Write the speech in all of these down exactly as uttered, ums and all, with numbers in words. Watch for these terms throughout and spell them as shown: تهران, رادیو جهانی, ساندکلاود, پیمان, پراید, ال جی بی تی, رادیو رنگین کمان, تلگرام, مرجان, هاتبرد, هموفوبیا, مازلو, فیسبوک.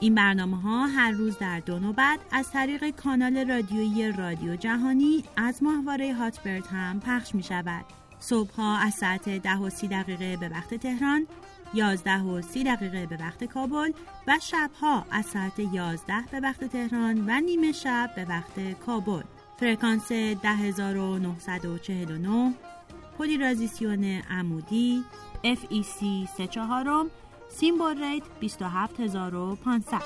این برنامه ها هر روز در دو نوبت از طریق کانال رادیویی رادیو جهانی از ماهواره هاتبرد هم پخش می شود. صبحها از ساعت ده و سی دقیقه به وقت تهران، یازده و سی دقیقه به وقت کابل و شبها از ساعت یازده به وقت تهران و نیمه شب به وقت کابل. فرکانس ده هزار و نهصد و چهل و نه، پولیرازیسیون عمودی، اف ای سی سه چهارم، سیمبل ریت بیست و هفت هزار و پانصد.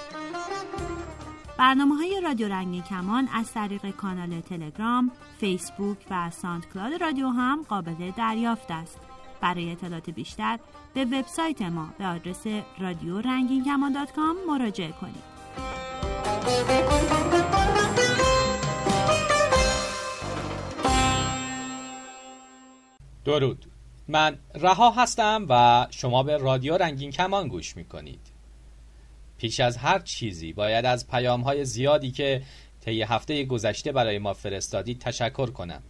برنامه‌های رادیو رنگین کمان از طریق کانال تلگرام، فیسبوک و ساندکلاود رادیو هم قابل دریافت است. برای اطلاعات بیشتر به وبسایت ما به آدرس رادیو رنگین کمان دات کام مراجعه کنید. درود. من رها هستم و شما به رادیو رنگین کمان گوش می‌کنید. پیش از هر چیزی باید از پیام‌های زیادی که طی هفته گذشته برای ما فرستادید تشکر کنم.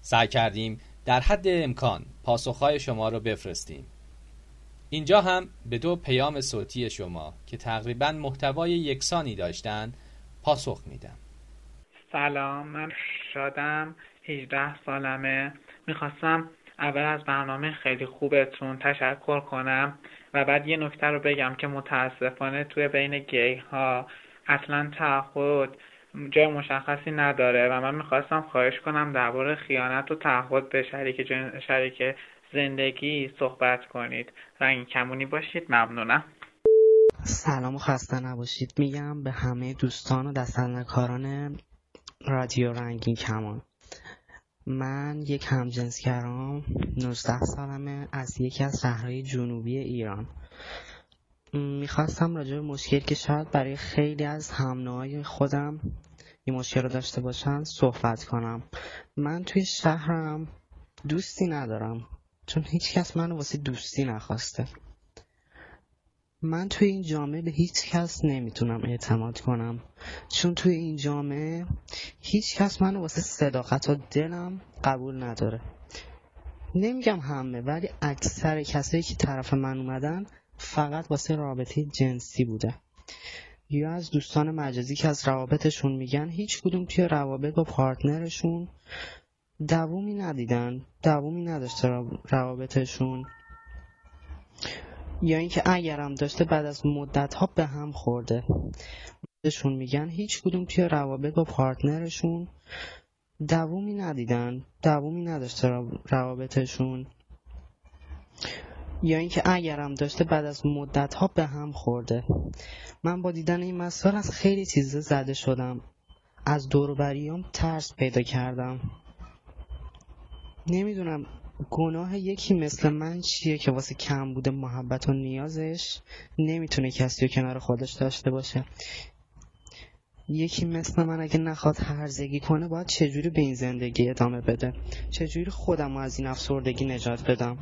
سعی کردیم در حد امکان پاسخ‌های شما رو بفرستیم. اینجا هم به دو پیام صوتی شما که تقریباً محتوای یکسانی داشتن پاسخ میدم. سلام، من شادم، هجده سالمه. می‌خواستم اول از برنامه خیلی خوبتون تشکر کنم و بعد یه نکته رو بگم که متاسفانه توی بین گی ها اصلا تعهد جای مشخصی نداره و من میخواستم خواهش کنم درباره خیانت و تعهد به شریک جن... شریک زندگی صحبت کنید. رنگین کمونی باشید. ممنونم. سلام و خسته نباشید میگم به همه دوستان و دستندکاران رادیو رنگین کمان. من یک همجنسگرام، نوزده سالمه، از یکی از شهرهای جنوبی ایران. میخواستم راجع به مشکل که شاید برای خیلی از هم‌نوعای خودم این مشکل رو داشته باشن صحبت کنم. من توی شهرم دوستی ندارم چون هیچ کس منو واسه دوستی نخواسته. من توی این جامعه به هیچ کس نمیتونم اعتماد کنم چون توی این جامعه هیچ کس منو واسه صداقت و دلم قبول نداره. نمیگم همه، ولی اکثر کسایی که طرف من اومدن فقط واسه رابطه جنسی بوده یا از دوستان مجازی که از روابطشون میگن هیچ کدوم توی روابط با پارتنرشون دوامی ندیدن، دوامی نداشته روابطشون، یا اینکه اگرم داشته بعد از مدت ها به هم خورده. بهشون میگن هیچ کدوم توی روابط با پارتنرشون دوامی ندیدن، دوامی نداشته روابطشون، یا اینکه اگرم داشته بعد از مدت ها به هم خورده. من با دیدن این مسائل از خیلی چیزا زده شدم، از دور و بریام ترس پیدا کردم. نمیدونم گناه یکی مثل من چیه که واسه کم بوده محبت و نیازش نمیتونه کسی رو کنار خودش داشته باشه. یکی مثل من اگه نخواد هرزگی کنه باید چجوری به این زندگی ادامه بده؟ چجوری خودم رو از این افسردگی نجات بدم؟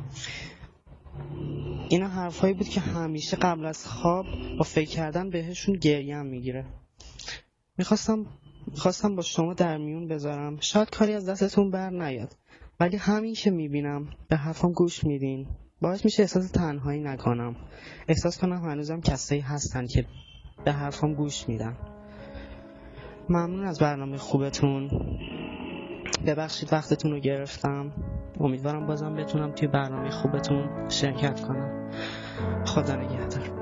اینا حرفایی بود که همیشه قبل از خواب با فکر کردن بهشون گریم میگیره. میخواستم میخواستم با شما در میون بذارم، شاید کاری از دستتون بر نیاد، ولی همین که میبینم به حرفم گوش میدین باعث میشه احساس تنهایی نکنم، احساس کنم هنوزم کسایی هستن که به حرفم گوش میدن. ممنون از برنامه خوبتون. ببخشید وقتتون رو گرفتم. امیدوارم بازم بتونم توی برنامه خوبتون شرکت کنم. خدا نگهدار.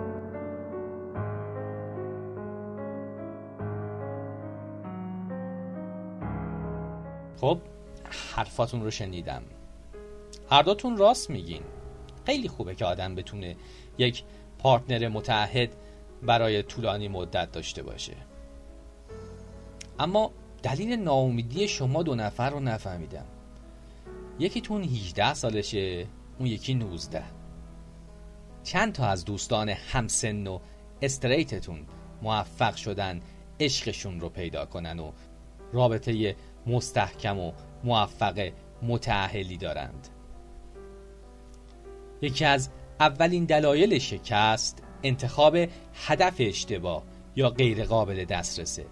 خب حرفاتون رو شنیدم. هر دوتون راست میگین. خیلی خوبه که آدم بتونه یک پارتنر متعهد برای طولانی مدت داشته باشه. اما دلیل ناامیدی شما دو نفر رو نفهمیدم. یکیتون هجده سالشه، اون یکی نوزده. چند تا از دوستان همسن و استریتتون موفق شدن عشقشون رو پیدا کنن و رابطه مستحکم و موفق متأهلی دارند. یکی از اولین دلایل شکست انتخاب هدف اشتباه یا غیر قابل دسترسه.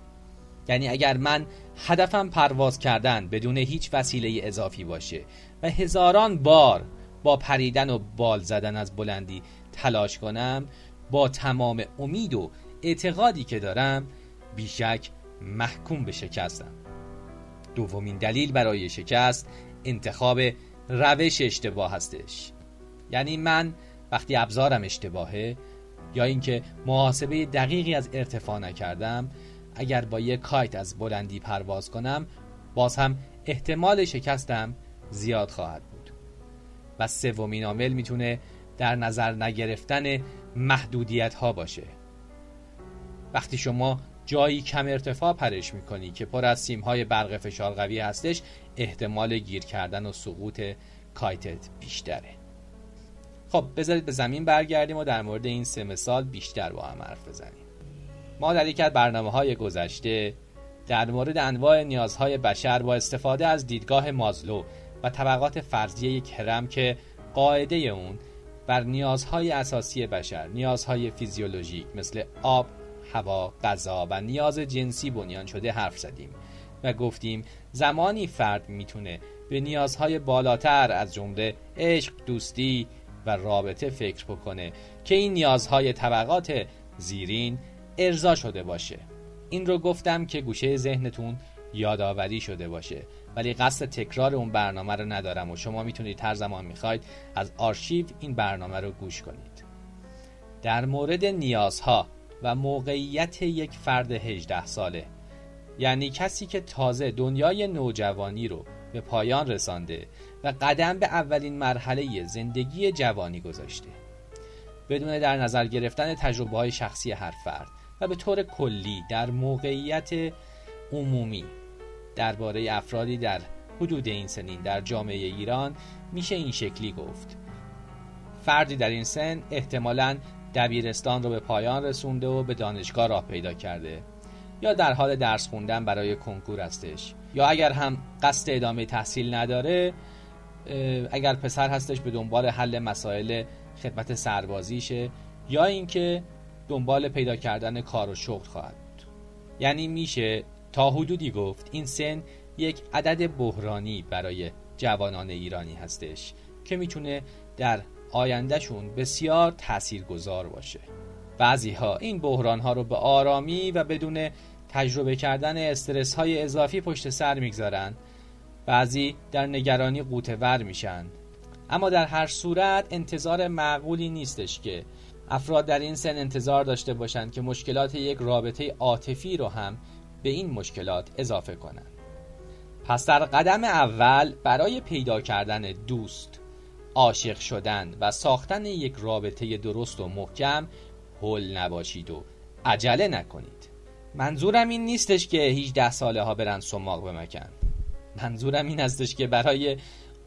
یعنی اگر من هدفم پرواز کردن بدون هیچ وسیله اضافی باشه و هزاران بار با پریدن و بال زدن از بلندی تلاش کنم، با تمام امید و اعتقادی که دارم بیشک محکوم به شکستم. دومین دلیل برای شکست انتخاب روش اشتباه هستش. یعنی من وقتی ابزارم اشتباهه یا اینکه محاسبه دقیقی از ارتفاع نکردم، اگر با یک کایت از بلندی پرواز کنم باز هم احتمال شکستم زیاد خواهد بود. و سومین عامل میتونه در نظر نگرفتن محدودیت ها باشه. وقتی شما جایی کم ارتفاع پرش میکنی که پر از سیم های برق فشار قوی هستش، احتمال گیر کردن و سقوط کایتت بیشتره. خب بذارید به زمین برگردیم و در مورد این سه مثال بیشتر با هم حرف بزنیم. ما در یک از برنامه‌های گذشته در مورد انواع نیازهای بشر با استفاده از دیدگاه مازلو و طبقات فرضی یک هرم که قاعده اون بر نیازهای اساسی بشر، نیازهای فیزیولوژیک مثل آب، هوا، غذا و نیاز جنسی بنیان شده حرف زدیم و گفتیم زمانی فرد میتونه به نیازهای بالاتر از جمله عشق، دوستی و رابطه فکر بکنه که این نیازهای طبقات زیرین ارضا شده باشه. این رو گفتم که گوشه ذهنتون یادآوری شده باشه، ولی قصد تکرار اون برنامه رو ندارم و شما میتونید هر زمان میخواید از آرشیو این برنامه رو گوش کنید. در مورد نیازها و موقعیت یک فرد هجده ساله، یعنی کسی که تازه دنیای نوجوانی رو به پایان رسانده و قدم به اولین مرحله زندگی جوانی گذاشته، بدون در نظر گرفتن تجربه‌های شخصی هر فرد و به طور کلی در موقعیت عمومی درباره افرادی در حدود این سنین در جامعه ایران میشه این شکلی گفت: فردی در این سن احتمالاً دبیرستان رو به پایان رسونده و به دانشگاه راه پیدا کرده، یا در حال درس خوندن برای کنکور هستش، یا اگر هم قصد ادامه تحصیل نداره، اگر پسر هستش به دنبال حل مسائل خدمت سربازیشه، یا اینکه دنبال پیدا کردن کار و شغل خواهد بود. یعنی میشه تا حدودی گفت این سن یک عدد بحرانی برای جوانان ایرانی هستش که میتونه در آیندهشون بسیار تاثیرگذار باشه. بعضی‌ها این بحران‌ها رو به آرامی و بدون تجربه کردن استرس‌های اضافی پشت سر می‌گذارن. بعضی در نگرانی غوطه‌ور میشن. اما در هر صورت انتظار معقولی نیستش که افراد در این سن انتظار داشته باشند که مشکلات یک رابطه عاطفی رو هم به این مشکلات اضافه کنن. پس در قدم اول برای پیدا کردن دوست، عاشق شدن و ساختن یک رابطه درست و محکم هول نباشید و عجله نکنید. منظورم این نیستش که هجده ساله ها برن سماق بمکن. منظورم این هستش که برای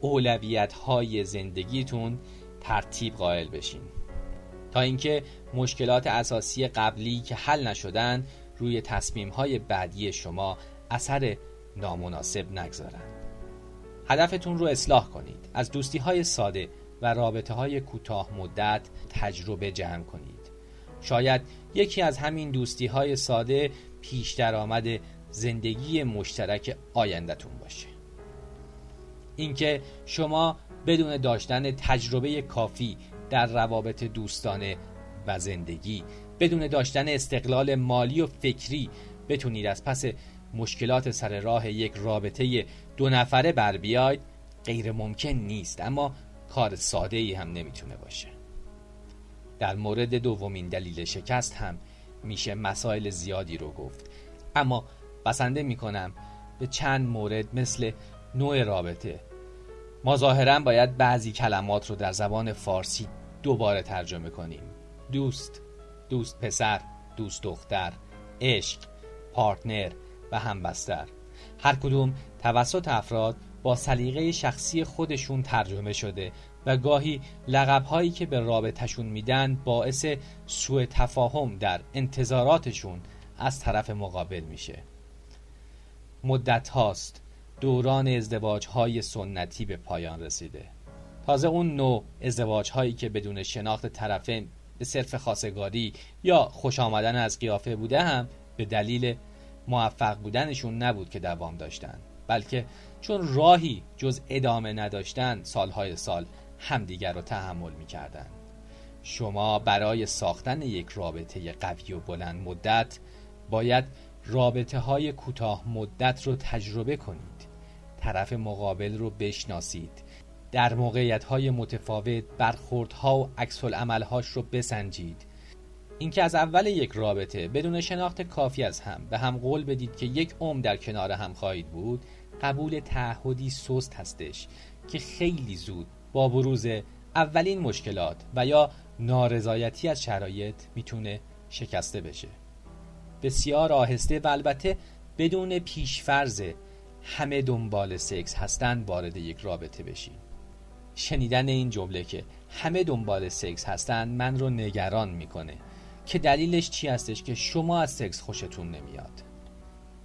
اولویت های زندگیتون ترتیب قائل بشین تا اینکه مشکلات اساسی قبلی که حل نشدن روی تصمیم های بعدی شما اثر نامناسب نگذارن. هدفتون رو اصلاح کنید. از دوستی های ساده و رابطه های کوتاه مدت تجربه جمع کنید. شاید یکی از همین دوستی های ساده پیش درآمد زندگی مشترک آینده‌تون باشه. اینکه شما بدون داشتن تجربه کافی در روابط دوستانه و زندگی، بدون داشتن استقلال مالی و فکری بتونید از پس مشکلات سر راه یک رابطه دو نفره بر بیاید غیر ممکن نیست، اما کار ساده ای هم نمیتونه باشه. در مورد دومین دلیل شکست هم میشه مسائل زیادی رو گفت، اما بسنده میکنم به چند مورد مثل نوع رابطه. ما ظاهرا باید بعضی کلمات رو در زبان فارسی دوباره ترجمه کنیم: دوست، دوست پسر، دوست دختر، عشق، پارتنر و همبستر. هر کدوم توسط افراد با سلیقه شخصی خودشون ترجمه شده و گاهی لقب‌هایی که به رابطه‌شون میدن باعث سوء تفاهم در انتظاراتشون از طرف مقابل میشه. مدت هاست دوران ازدواج های سنتی به پایان رسیده. تازه اون نوع ازدواج هایی که بدون شناخت طرفین به صرف خواستگاری یا خوش آمدن از قیافه بوده هم به دلیل موفق بودنشون نبود که دوام داشتن، بلکه چون راهی جز ادامه نداشتن سالهای سال همدیگر رو تحمل میکردن. شما برای ساختن یک رابطه قوی و بلند مدت باید رابطه های کوتاه مدت رو تجربه کنید، طرف مقابل رو بشناسید، در موقعیت های متفاوت برخوردها و عکس العمل‌هاش رو بسنجید. اینکه از اول یک رابطه بدون شناخت کافی از هم به هم قول بدید که یک عمر در کنار هم خواهید بود، قبول تعهدی سست هستش که خیلی زود با بروز اولین مشکلات و یا نارضایتی از شرایط میتونه شکسته بشه. بسیار آهسته و البته بدون پیشفرض همه دنبال سکس هستن وارد یک رابطه بشین. شنیدن این جمله که همه دنبال سکس هستن من رو نگران میکنه، که دلیلش چی هستش؟ که شما از سکس خوشتون نمیاد.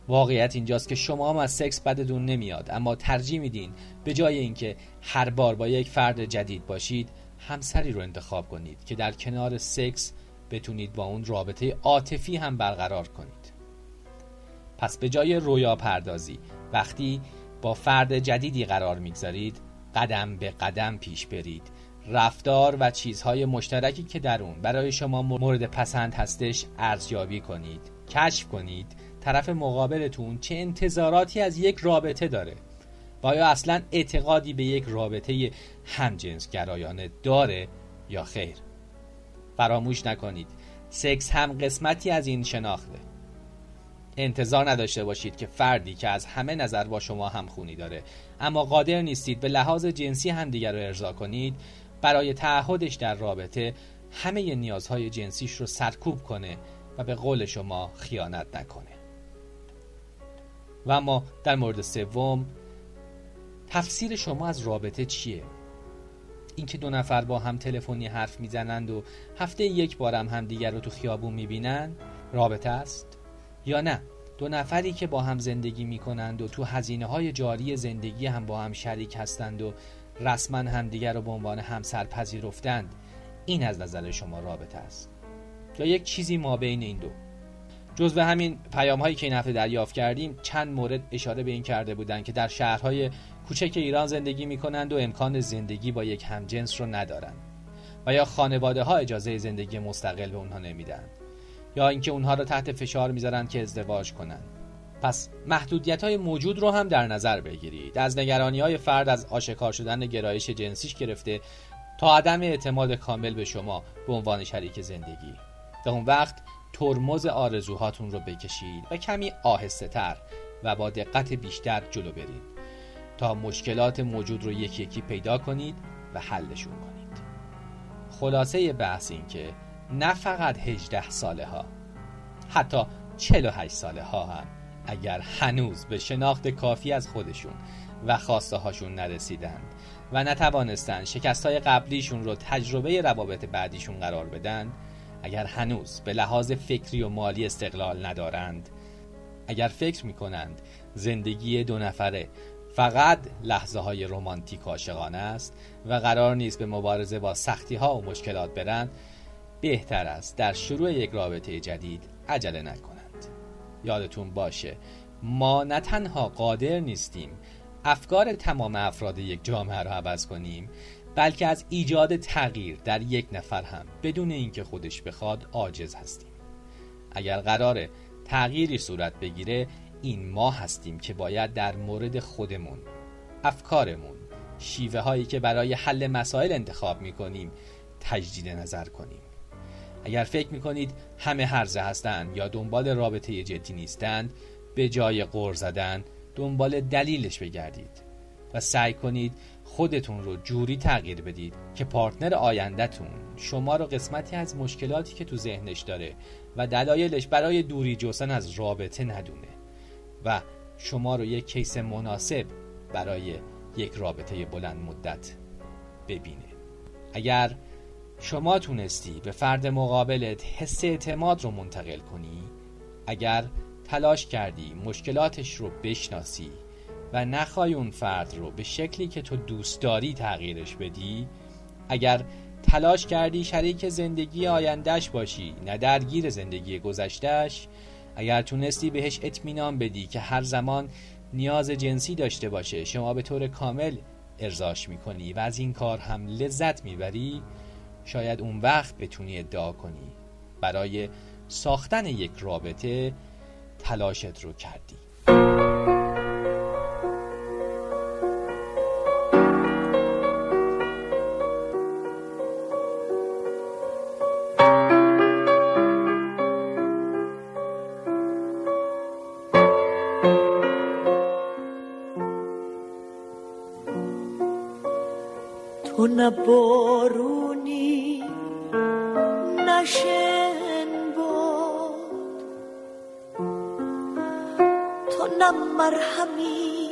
واقعیت اینجاست که شما هم از سکس بدتون نمیاد، اما ترجیح میدین به جای اینکه هر بار با یک فرد جدید باشید، همسری رو انتخاب کنید که در کنار سکس بتونید با اون رابطه عاطفی هم برقرار کنید. پس به جای رویا پردازی، وقتی با فرد جدیدی قرار میگذارید، قدم به قدم پیش برید. رفتار و چیزهای مشترکی که در اون برای شما مورد پسند هستش ارزیابی کنید. کشف کنید طرف مقابلتون چه انتظاراتی از یک رابطه داره و آیا اصلا اعتقادی به یک رابطه همجنس گرایانه داره یا خیر. فراموش نکنید سکس هم قسمتی از این شناخته. انتظار نداشته باشید که فردی که از همه نظر با شما همخونی داره اما قادر نیستید به لحاظ جنسی همدیگر رو ارضا کنید، برای تعهدش در رابطه همه نیازهای جنسیش رو سرکوب کنه و به قول شما خیانت نکنه. و اما در مورد سوم، تفسیر شما از رابطه چیه؟ اینکه دو نفر با هم تلفنی حرف میزنند و هفته یک بار هم همدیگر رو تو خیابون میبینن رابطه است؟ یا نه دو نفری که با هم زندگی میکنند و تو هزینه های جاری زندگی هم با هم شریک هستند و رسما همدیگر رو به عنوان همسر پذیرفتند، این از نظر شما رابطه است یا یک چیزی ما بین این دو؟ جزو همین پیام هایی که این هفته دریافت کردیم چند مورد اشاره به این کرده بودند که در شهرهای کوچک ایران زندگی میکنند و امکان زندگی با یک همجنس رو ندارند و یا خانواده ها اجازه زندگی مستقل به اونها نمیدن یا اینکه اونها رو تحت فشار میذارن که ازدواج کنن. پس محدودیت‌های موجود رو هم در نظر بگیرید، از نگرانی‌های فرد از آشکار شدن گرایش جنسیش گرفته تا عدم اعتماد کامل به شما به عنوان شریک زندگی. تا اون وقت ترمز آرزوهاتون رو بکشید و کمی آهسته‌تر و با دقت بیشتر جلو برید تا مشکلات موجود رو یکی یکی پیدا کنید و حلشون کنید. خلاصه بحث این که نه فقط هجده ساله ها، حتی چهل و هشت ساله ها هم اگر هنوز به شناخت کافی از خودشون و خواسته هاشون نرسیدند و نتوانستند شکست‌های قبلیشون رو تجربه روابط بعدیشون قرار بدن، اگر هنوز به لحاظ فکری و مالی استقلال ندارند، اگر فکر می‌کنند زندگی دو نفره فقط لحظه های رمانتیک و عاشقانه است و قرار نیست به مبارزه با سختی‌ها و مشکلات برند، بهتر است در شروع یک رابطه جدید عجله نکنند. یادتون باشه ما نه تنها قادر نیستیم افکار تمام افراد یک جامعه را عوض کنیم، بلکه از ایجاد تغییر در یک نفر هم بدون اینکه خودش بخواد عاجز هستیم. اگر قراره تغییری صورت بگیره، این ما هستیم که باید در مورد خودمون، افکارمون، شیوه هایی که برای حل مسائل انتخاب میکنیم تجدید نظر کنیم. اگر فکر میکنید همه هرزه هستند یا دنبال رابطه جدی نیستند، به جای غر زدن دنبال دلیلش بگردید و سعی کنید خودتون رو جوری تغییر بدید که پارتنر آینده‌تون شما رو قسمتی از مشکلاتی که تو ذهنش داره و دلایلش برای دوری جستن از رابطه ندونه و شما رو یک کیس مناسب برای یک رابطه بلند مدت ببینه. اگر شما تونستی به فرد مقابلت حس اعتماد رو منتقل کنی، اگر تلاش کردی مشکلاتش رو بشناسی و نخوای اون فرد رو به شکلی که تو دوست داری تغییرش بدی، اگر تلاش کردی شریک زندگی آیندهش باشی نه درگیر زندگی گذشتهش، اگر تونستی بهش اطمینان بدی که هر زمان نیاز جنسی داشته باشه شما به طور کامل ارضاش میکنی و از این کار هم لذت میبری، شاید اون وقت بتونی ادعا کنی برای ساختن یک رابطه تلاشت رو کردی. تو نه بارونی نشن بود، تو نه مرهمی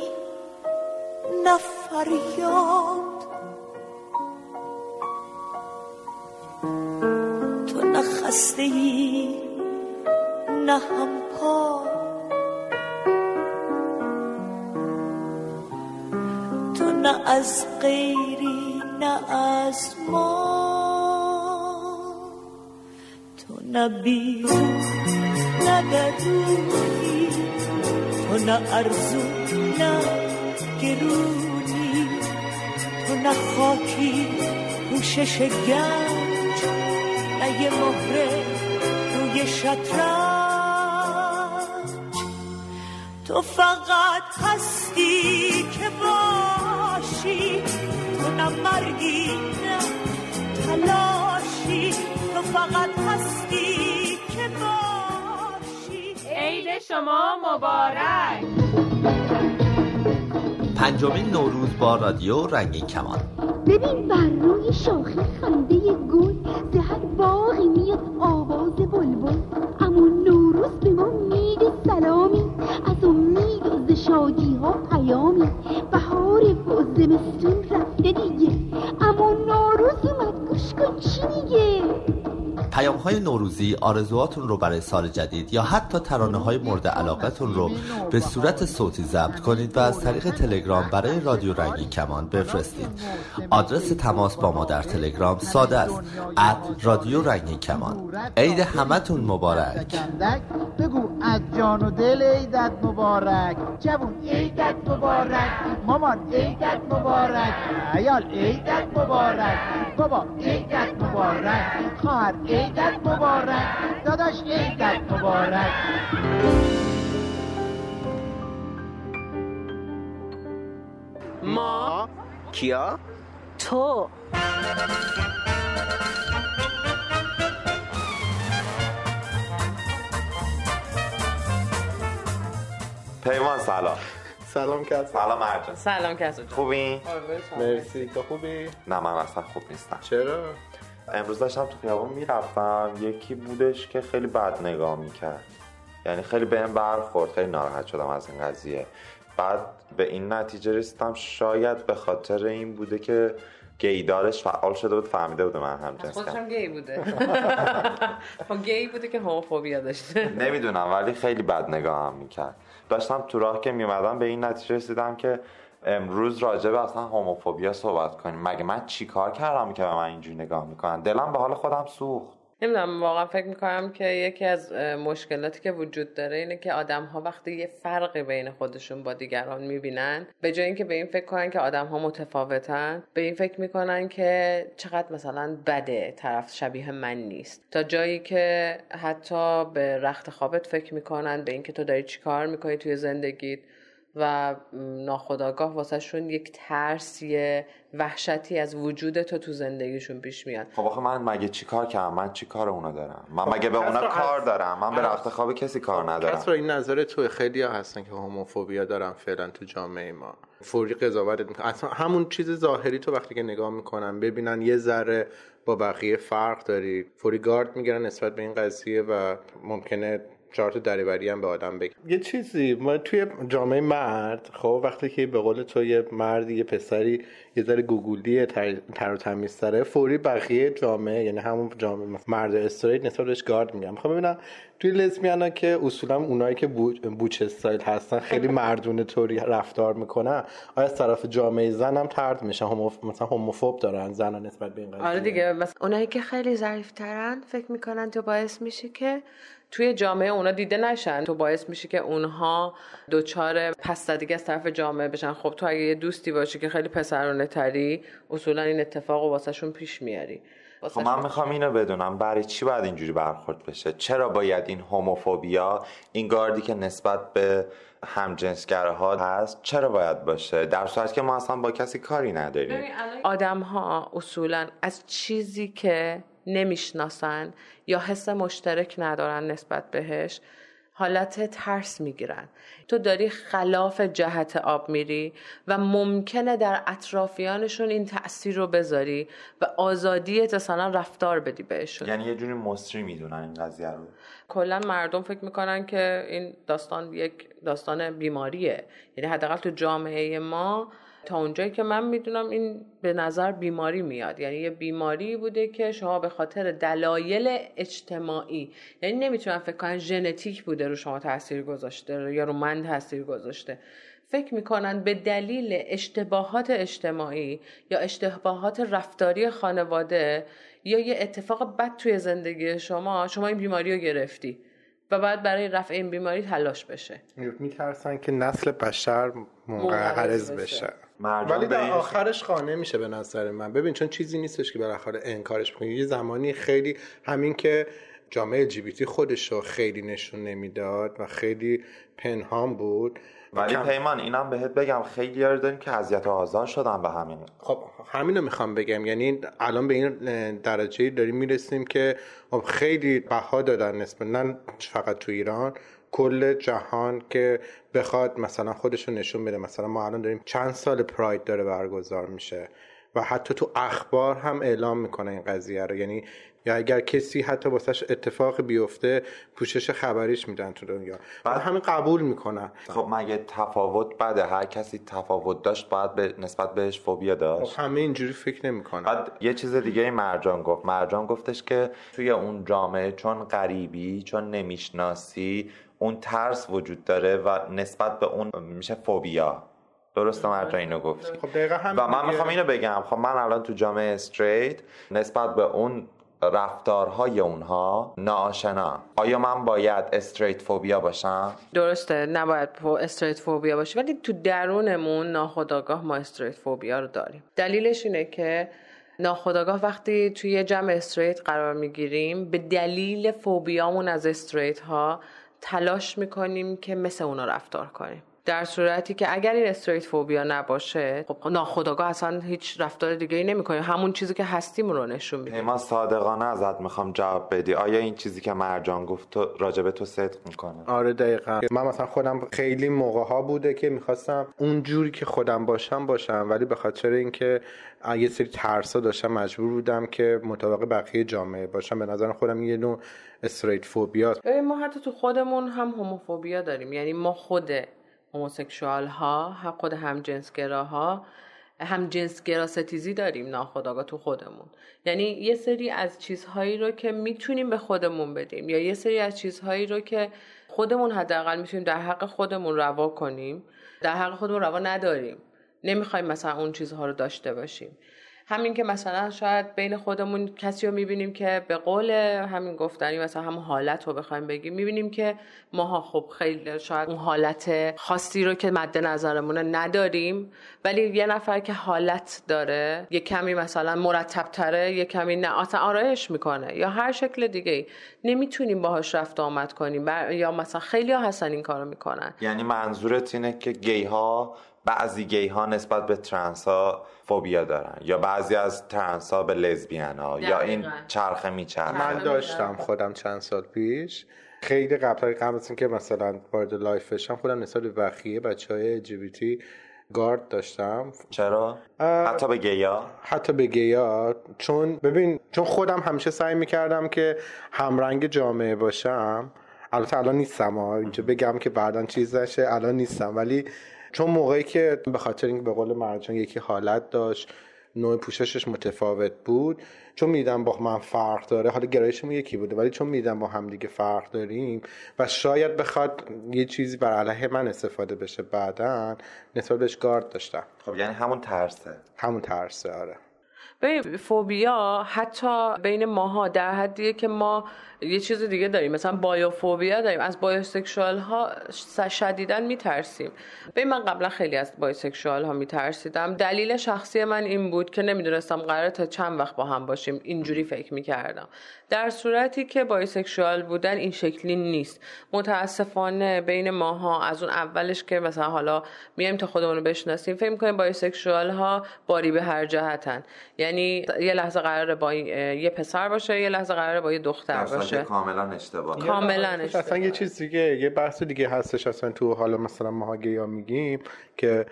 نه فریاد، تو نه خستهی نه همپا، تو نه از غیری نه از ما، تو نه بیزو نه درونی، تو نه ارزو نه گرونی، تو نه خاکی پوشش گنج نه یه مهره روی شطرنج، تو فقط هستی که باشی، تو نه مرگی نه تلاشی، تو فقط هستی که باشی. عید شما مبارک. پنجمین نوروز با رادیو رنگین کمان. ببین بر روی شاخه خنده گل دهد باغی میاد آواز بلبل، اما نوروز به ما میده سلامی، از امید و ز شادی ها پیامی، بهار و زمستون رفته دیگه، اما نوروز اومد، گوش کن چی میگه. پیام‌های نوروزی، آرزوهاتون رو برای سال جدید یا حتی ترانه‌های مورد علاقتون رو به صورت صوتی ضبط کنید و از طریق تلگرام برای رادیو رنگین کمان بفرستید. آدرس تماس با ما در تلگرام ساده است: ات رادیو رنگین کمان. عید همتون مبارک. بگو از جان و دل عیدت مبارک. جوون عیدت مبارک. مامان عیدت مبارک. عیال عیدت مبارک. بابا عیدت مبارک. خواهر عیدت مبارک. داداش عیدت مبارک. ما کیا؟ تو. پیمان سلام. سلام کس. سلام مرجان. سلام کس. خوبی؟ مرسی. تو خوبی؟ نه من اصلا خوب نیستم. چرا؟ امروز داشتم تو خیابون میرفتم، یکی بودش که خیلی بد نگاه میکرد، یعنی خیلی بهم برخورد، خیلی ناراحت شدم از این قضیه. بعد به این نتیجه رسیدم شاید به خاطر این بوده که گیدارش فعال شده بود، فهمیده بوده من هم جنس، خودشم گی بوده. خب گی بوده که هموفوبیا داشته، نمیدونم، ولی خیلی بد نگاه هم میکرد. داشتم تو راه که میمدم به این نتیجه رسیدم که امروز راجع به اصلا هموفوبیا صحبت کنیم. مگه من چی کار کردم که به من اینجوری نگاه میکنن؟ دلم به حال خودم سوخت. نمیدونم، واقعا فکر میکنم که یکی از مشکلاتی که وجود داره اینه که آدم ها وقتی یه فرقی بین خودشون با دیگران میبینن، به جای اینکه به این فکر کنن که آدم ها متفاوتن، به این فکر میکنن که چقدر مثلا بده طرف شبیه من نیست، تا جایی که حتی به رخت خوابت فکر میکنن، به اینکه تو داری چیکار میکنی توی زندگیت، و ناخودآگاه واسه شون یک ترس، یه وحشتی از وجود تو تو زندگیشون پیش میاد. خب آخه من مگه چی کار کردم؟ من چی کار اونا دارم؟ من مگه به اونا کار دارم؟ من به رفت خواب کسی کار ندارم. کس را این نظر توی خیلی ها هستن که هموفوبیا دارن فعلا تو جامعه ما. فوری قضاوتت میکنن. اصلا همون چیز ظاهری تو وقتی که نگاه میکنن ببینن یه ذره با بقیه فرق داری، فوری گارد میگیرن نسبت به این قضیه و ممکنه چهار تا دریوری هم به آدم بگه. یه چیزی ما توی جامعه مرد، خب وقتی که به قول تو یه مردی، یه پسری یه ذره گوگولی تر و تمیز تره، فوری بقیه جامعه، یعنی همون جامعه مرد استریت نسبت بهش گارد میگم. خب ببینم توی لزبیانا که اصولا اونایی که بوچ استایل هستن خیلی مردونه طوری رفتار میکنن، آیا از طرف جامعه زن هم طرد میشن؟ هموف... مثلا هوموفوب دارن زنا نسبت به این قضیه؟ آره دیگه، مثلا اونایی که خیلی ظریف ترن فکر میکنن تو باعث میشه که توی جامعه اونا دیده نشن، تو باعث میشه که اونها دوچار پس‌زدگی از طرف جامعه بشن. خب تو اگه یه دوستی باشی که خیلی پسرونه تری، اصولا این اتفاقو واسهشون پیش میاری. خب من میخوام اینو بدونم برای چی باید اینجوری برخورد بشه؟ چرا باید این هوموفوبیا، این گاردی که نسبت به همجنسگراها هست، چرا باید باشه در صورتی که ما اصلا با کسی کاری نداریم؟ آدم‌ها اصولا از چیزی که نمیشناسن یا حس مشترک ندارن نسبت بهش حالت ترس میگیرن. تو داری خلاف جهت آب میری و ممکنه در اطرافیانشون این تأثیر رو بذاری و آزادی اتصالا رفتار بدی بهشون. یعنی یه جوری مصری میدونن این قضیه رو. کلا مردم فکر میکنن که این داستان یک داستان بیماریه، یعنی حداقل تو جامعه ما تا اونجایی که من میدونم این به نظر بیماری میاد، یعنی یه بیماری بوده که شما به خاطر دلایل اجتماعی، یعنی نمیتونم فکر کنم ژنتیک بوده رو شما تاثیر گذاشته یا رو من تاثیر گذاشته، فکر میکنن به دلیل اشتباهات اجتماعی یا اشتباهات رفتاری خانواده یا یه اتفاق بد توی زندگی شما، شما این بیماری رو گرفتی و باید برای رفع این بیماری تلاش بشه. میترسن که نسل بشر منقرض بشه. ولی در آخرش خانه میشه به نظر من. ببین چون چیزی نیستش که بالاخره انکارش بکنی. یه زمانی خیلی همین که جامعه ال جی بی تی خودشو خیلی نشون نمیداد و خیلی پنهان بود. ولی پیمان اینم بهت بگم خیلی یار داریم که اذیت و آزار شدن به همین. خب همینو میخوام بگم، یعنی الان به این درجه داریم میرسیم که خیلی بها دادن نسبت، نه فقط تو ایران، کل جهان که بخواد مثلا خودشو نشون بده. مثلا ما الان داریم چند سال پراید داره برگزار میشه و حتی تو اخبار هم اعلام میکنه این قضیه رو، یعنی یا اگر کسی حتی واسش اتفاق بیفته پوشش خبریش میدن تو دنیا و همه قبول میکنن. خب مگه تفاوت بده؟ هر کسی تفاوت داشت باید به نسبت بهش فوبیا داشت. خب همه اینجوری فکر نمیکنن. بعد یه چیز دیگه مرجان گفت، مرجان گفتش که توی اون جامعه چون غریبی، چون نمیشناسی، اون ترس وجود داره و نسبت به اون میشه فوبیا. درسته مرجان اینو گفتی؟ خب دقیقاً همین. و من میخوام اینو بگم، خب من الان تو جامعه استریت نسبت به اون رفتارهای اونها ناآشنا، آیا من باید استریت فوبیا باشم؟ درسته، نباید استریت فوبیا باشی، ولی تو درونمون ناخودآگاه ما استریت فوبیا رو داریم. دلیلش اینه که ناخودآگاه وقتی توی جمع استریت قرار میگیریم به دلیل فوبیامون از استریت ها تلاش میکنیم که مثل اونا رفتار کنیم، در صورتی که اگر این استریت فوبیا نباشه خب ناخودآگاه اصلا هیچ رفتار دیگه‌ای نمی‌کنیم، همون چیزی که هستیم رو نشون میدیم. پیمان صادقانه ازت میخوام جواب بدی، آیا این چیزی که مرجان گفت راجع به تو صدق میکنه؟ آره دقیقاً. من مثلا خودم خیلی موقع‌ها بوده که می‌خواستم اون جوری که خودم باشم باشم، ولی به خاطر اینکه یه سری ترسا داشتم مجبور بودم که مطابق بقیه جامعه باشم. به نظر خودم یه نوع استریت فوبیا. ما حتی تو خودمون هم هوموفوبیا داریم، یعنی ما خود هموسکشوال ها، خود همجنسگرا ها، همجنسگرا ستیزی داریم ناخودآگاه تو خودمون، یعنی یه سری از چیزهایی رو که میتونیم به خودمون بدیم یا یه سری از چیزهایی رو که خودمون حداقل میتونیم در حق خودمون روا کنیم، در حق خودمون روا نداریم، نمیخوایم مثلا اون چیزها رو داشته باشیم. همین که مثلا شاید بین خودمون کسی رو میبینیم که به قول همین گفتنی مثلا همون حالت رو بخوایم بگیم، میبینیم که ماها خب خیلی شاید اون حالت خاصی رو که مد نظرمونه نداریم، ولی یه نفر که حالت داره یه کمی مثلا مرتب تره، یه کمی نه اصلا آرایش میکنه یا هر شکل دیگه، نمیتونیم باهاش رفت آمد کنیم بر... یا مثلا خیلی ها هستن این کارو میکنن. یعنی منظورت اینه که گی ها، بعضی گی ها نسبت به ترنس ها فوبیا دارن یا بعضی از ترنس ها به لزبیان ها یا این چرخه میچرخه. من داشتم خودم چند سال پیش، خیلی قبل قبل از این که مثلا وارد لایف بشم، خودم نسبت به بقیه بچهای ال جی بی تی گارد داشتم. چرا؟ حتی به گیا؟ حتی به گیا، چون ببین چون خودم همیشه سعی میکردم که همرنگ جامعه باشم، البته الان نیستم ها، اینجا بگم که بعداً چیز نشه، الان نیستم، ولی چون موقعی که به خاطر اینکه به قول مرجان یکی حالت داشت، نوع پوششش متفاوت بود، چون میدم با من فرق داره، حالا گرایشمون یکی بوده ولی چون میدم با هم دیگه فرق داریم و شاید بخواد یه چیزی بر علیه من استفاده بشه بعداً، نسبت بهش گارد داشتم. خب یعنی همون ترسه. همون ترسه آره. ببین فوبیا حتی بین ماها در حدیه که ما یه چیز دیگه داریم، مثلا بایوفوبیا داریم، از بایوسکشوال ها شدیداً میترسیم. ببین من قبلا خیلی از بایوسکشوال ها میترسیدم، دلیل شخصی من این بود که نمیدونستم قراره تا چند وقت با هم باشیم، اینجوری فکر میکردم، در صورتی که بایوسکشوال بودن این شکلی نیست. متاسفانه بین ماها از اون اولش که مثلا حالا میایم تا خودمون رو بشناسیم فکر می‌کنیم بایوسکشوال ها باری به هر جهتن، یعنی یه لحظه قراره با یه پسر باشه، یه لحظه قراره با یه دختر باشه. کاملا اشتباهه. کاملا اشتباهه. اصلا یه چیز دیگه، یه بحث دیگه هستش اصلا تو حالا مثلا ما گیا میگیم که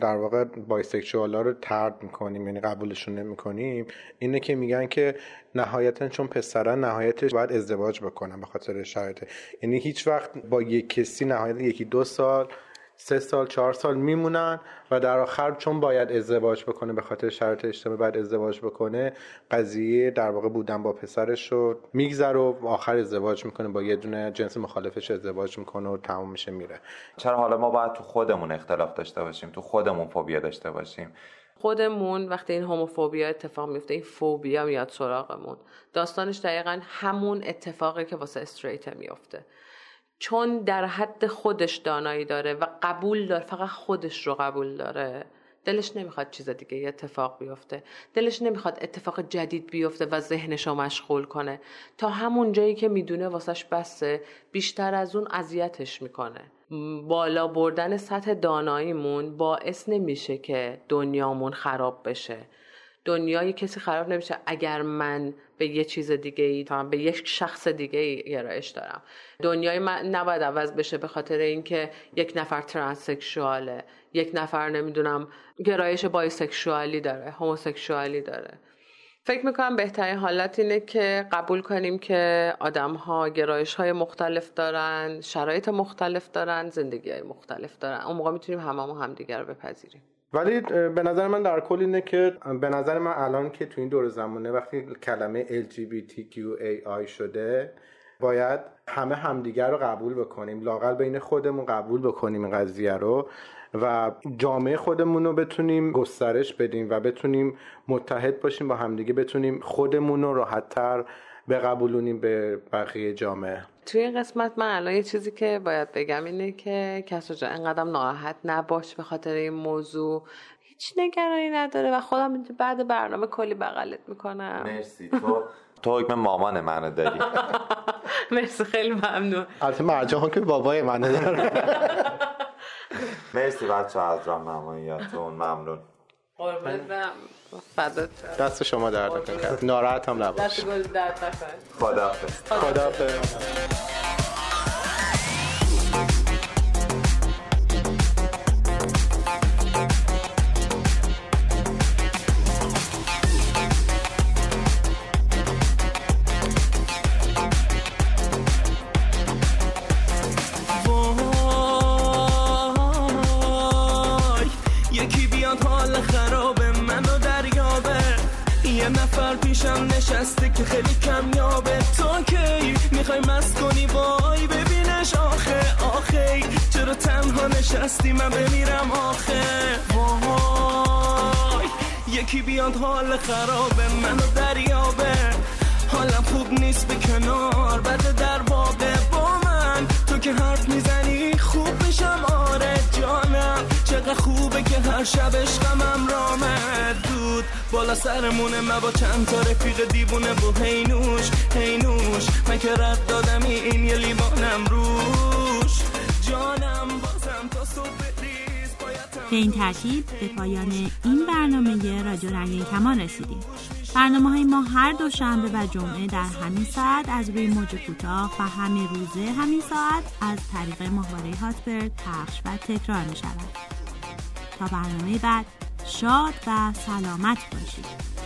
در واقع بایسکشوالا رو طرد میکنیم، یعنی قبولشون نمیکنیم، اینه که میگن که نهایتاً چون پسران نهایتش باید ازدواج بکنن به خاطر شرایط، یعنی هیچ وقت با یک کسی نهایتاً یکی دو سال سه سال چهار سال میمونن و در آخر چون باید ازدواج بکنه به خاطر شرط اجتماعی باید ازدواج بکنه، قضیه در واقع بودن با پسرش رو میگذره و آخر ازدواج میکنه، با یه دونه جنس مخالفش ازدواج میکنه و تمام میشه میره. چرا حالا ما باید تو خودمون اختلاف داشته باشیم، تو خودمون فوبیا داشته باشیم؟ خودمون وقتی این هوموفوبیا اتفاق میفته، این فوبیا میاد سراغمون، داستانش دقیقاً همون اتفاقی که واسه استریت میفته، چون در حد خودش دانایی داره و قبول داره، فقط خودش رو قبول داره، دلش نمیخواد چیز دیگه یه اتفاق بیفته، دلش نمیخواد اتفاق جدید بیفته و ذهنش رو مشغول کنه، تا همون جایی که میدونه واسش بسه، بیشتر از اون اذیتش میکنه. بالا بردن سطح داناییمون باعث نمیشه که دنیامون خراب بشه، دنیای کسی خراب نمیشه اگر من به یه چیز دیگه ای، به یک شخص دیگه ای گرایش دارم. دنیای من نباید عوض بشه به خاطر اینکه یک نفر ترانسکشواله، یک نفر نمیدونم گرایش بایسکشوالی داره، هوموسکشوالی داره. فکر میکنم بهترین حالت اینه که قبول کنیم که آدم ها گرایش های مختلف دارن، شرایط مختلف دارن، زندگی های مختلف دارن، اون موقع میتونیم هممون همدیگه رو بپذیریم. ولی به نظر من در کل اینه که به نظر من الان که تو این دور زمانه وقتی کلمه ال جی بی تی کیو ای آی شده، باید همه همدیگر رو قبول بکنیم، لااقل بین خودمون قبول بکنیم این قضیه رو و جامعه خودمون رو بتونیم گسترش بدیم و بتونیم متحد باشیم با همدیگه، بتونیم خودمون رو راحت‌تر بقبولونیم به بقیه جامعه. توی این قسمت من الان یه چیزی که باید بگم اینه که کسا جا اینقدر ناراحت نباش به خاطر این موضوع، هیچ نگرانی نداره و خودم بعد برنامه کلی بغلت میکنم. مرسی. تو تو حکم مامان منو داری. مرسی خیلی ممنون. البته مرجان که بابای منو داره. مرسی بچه از راهنماییاتون ممنون. قربونتم. فدات. دست شما درد نکنه. ناراحت هم نباش. دست گل درد نکنه. خداحافظ. خداحافظ. پیشم نشسته که خیلی کم یابه، تا کی میخوای مست کنی وای ببینش آخه آخه چرا تنها نشستی من بمیرم آخه وای یکی بیاد حال خرابه منو دریابه حالم خوب نیست به کنار بده در بابه با من تو که حرف میزنی خوب میشم آره جانم چقدر خوبه که هر شب عشقمم رامد دود بالا سرمونه من با چند تا رفیق دیوونه و هینوش هینوش من که رد دادم این یه لیوانم روش جانم بازم تا صبح ریز به این ترتیب به پایان این برنامه رادیو رنگین کمان رسیدیم. برنامه های ما هر دوشنبه و جمعه در همین ساعت از روی موج کوتاه و همه روزه همین ساعت از طریق ماهواره هاتبرد پخش و تکرار می شود. تا برنامه بعد شاد و سلامت باشید.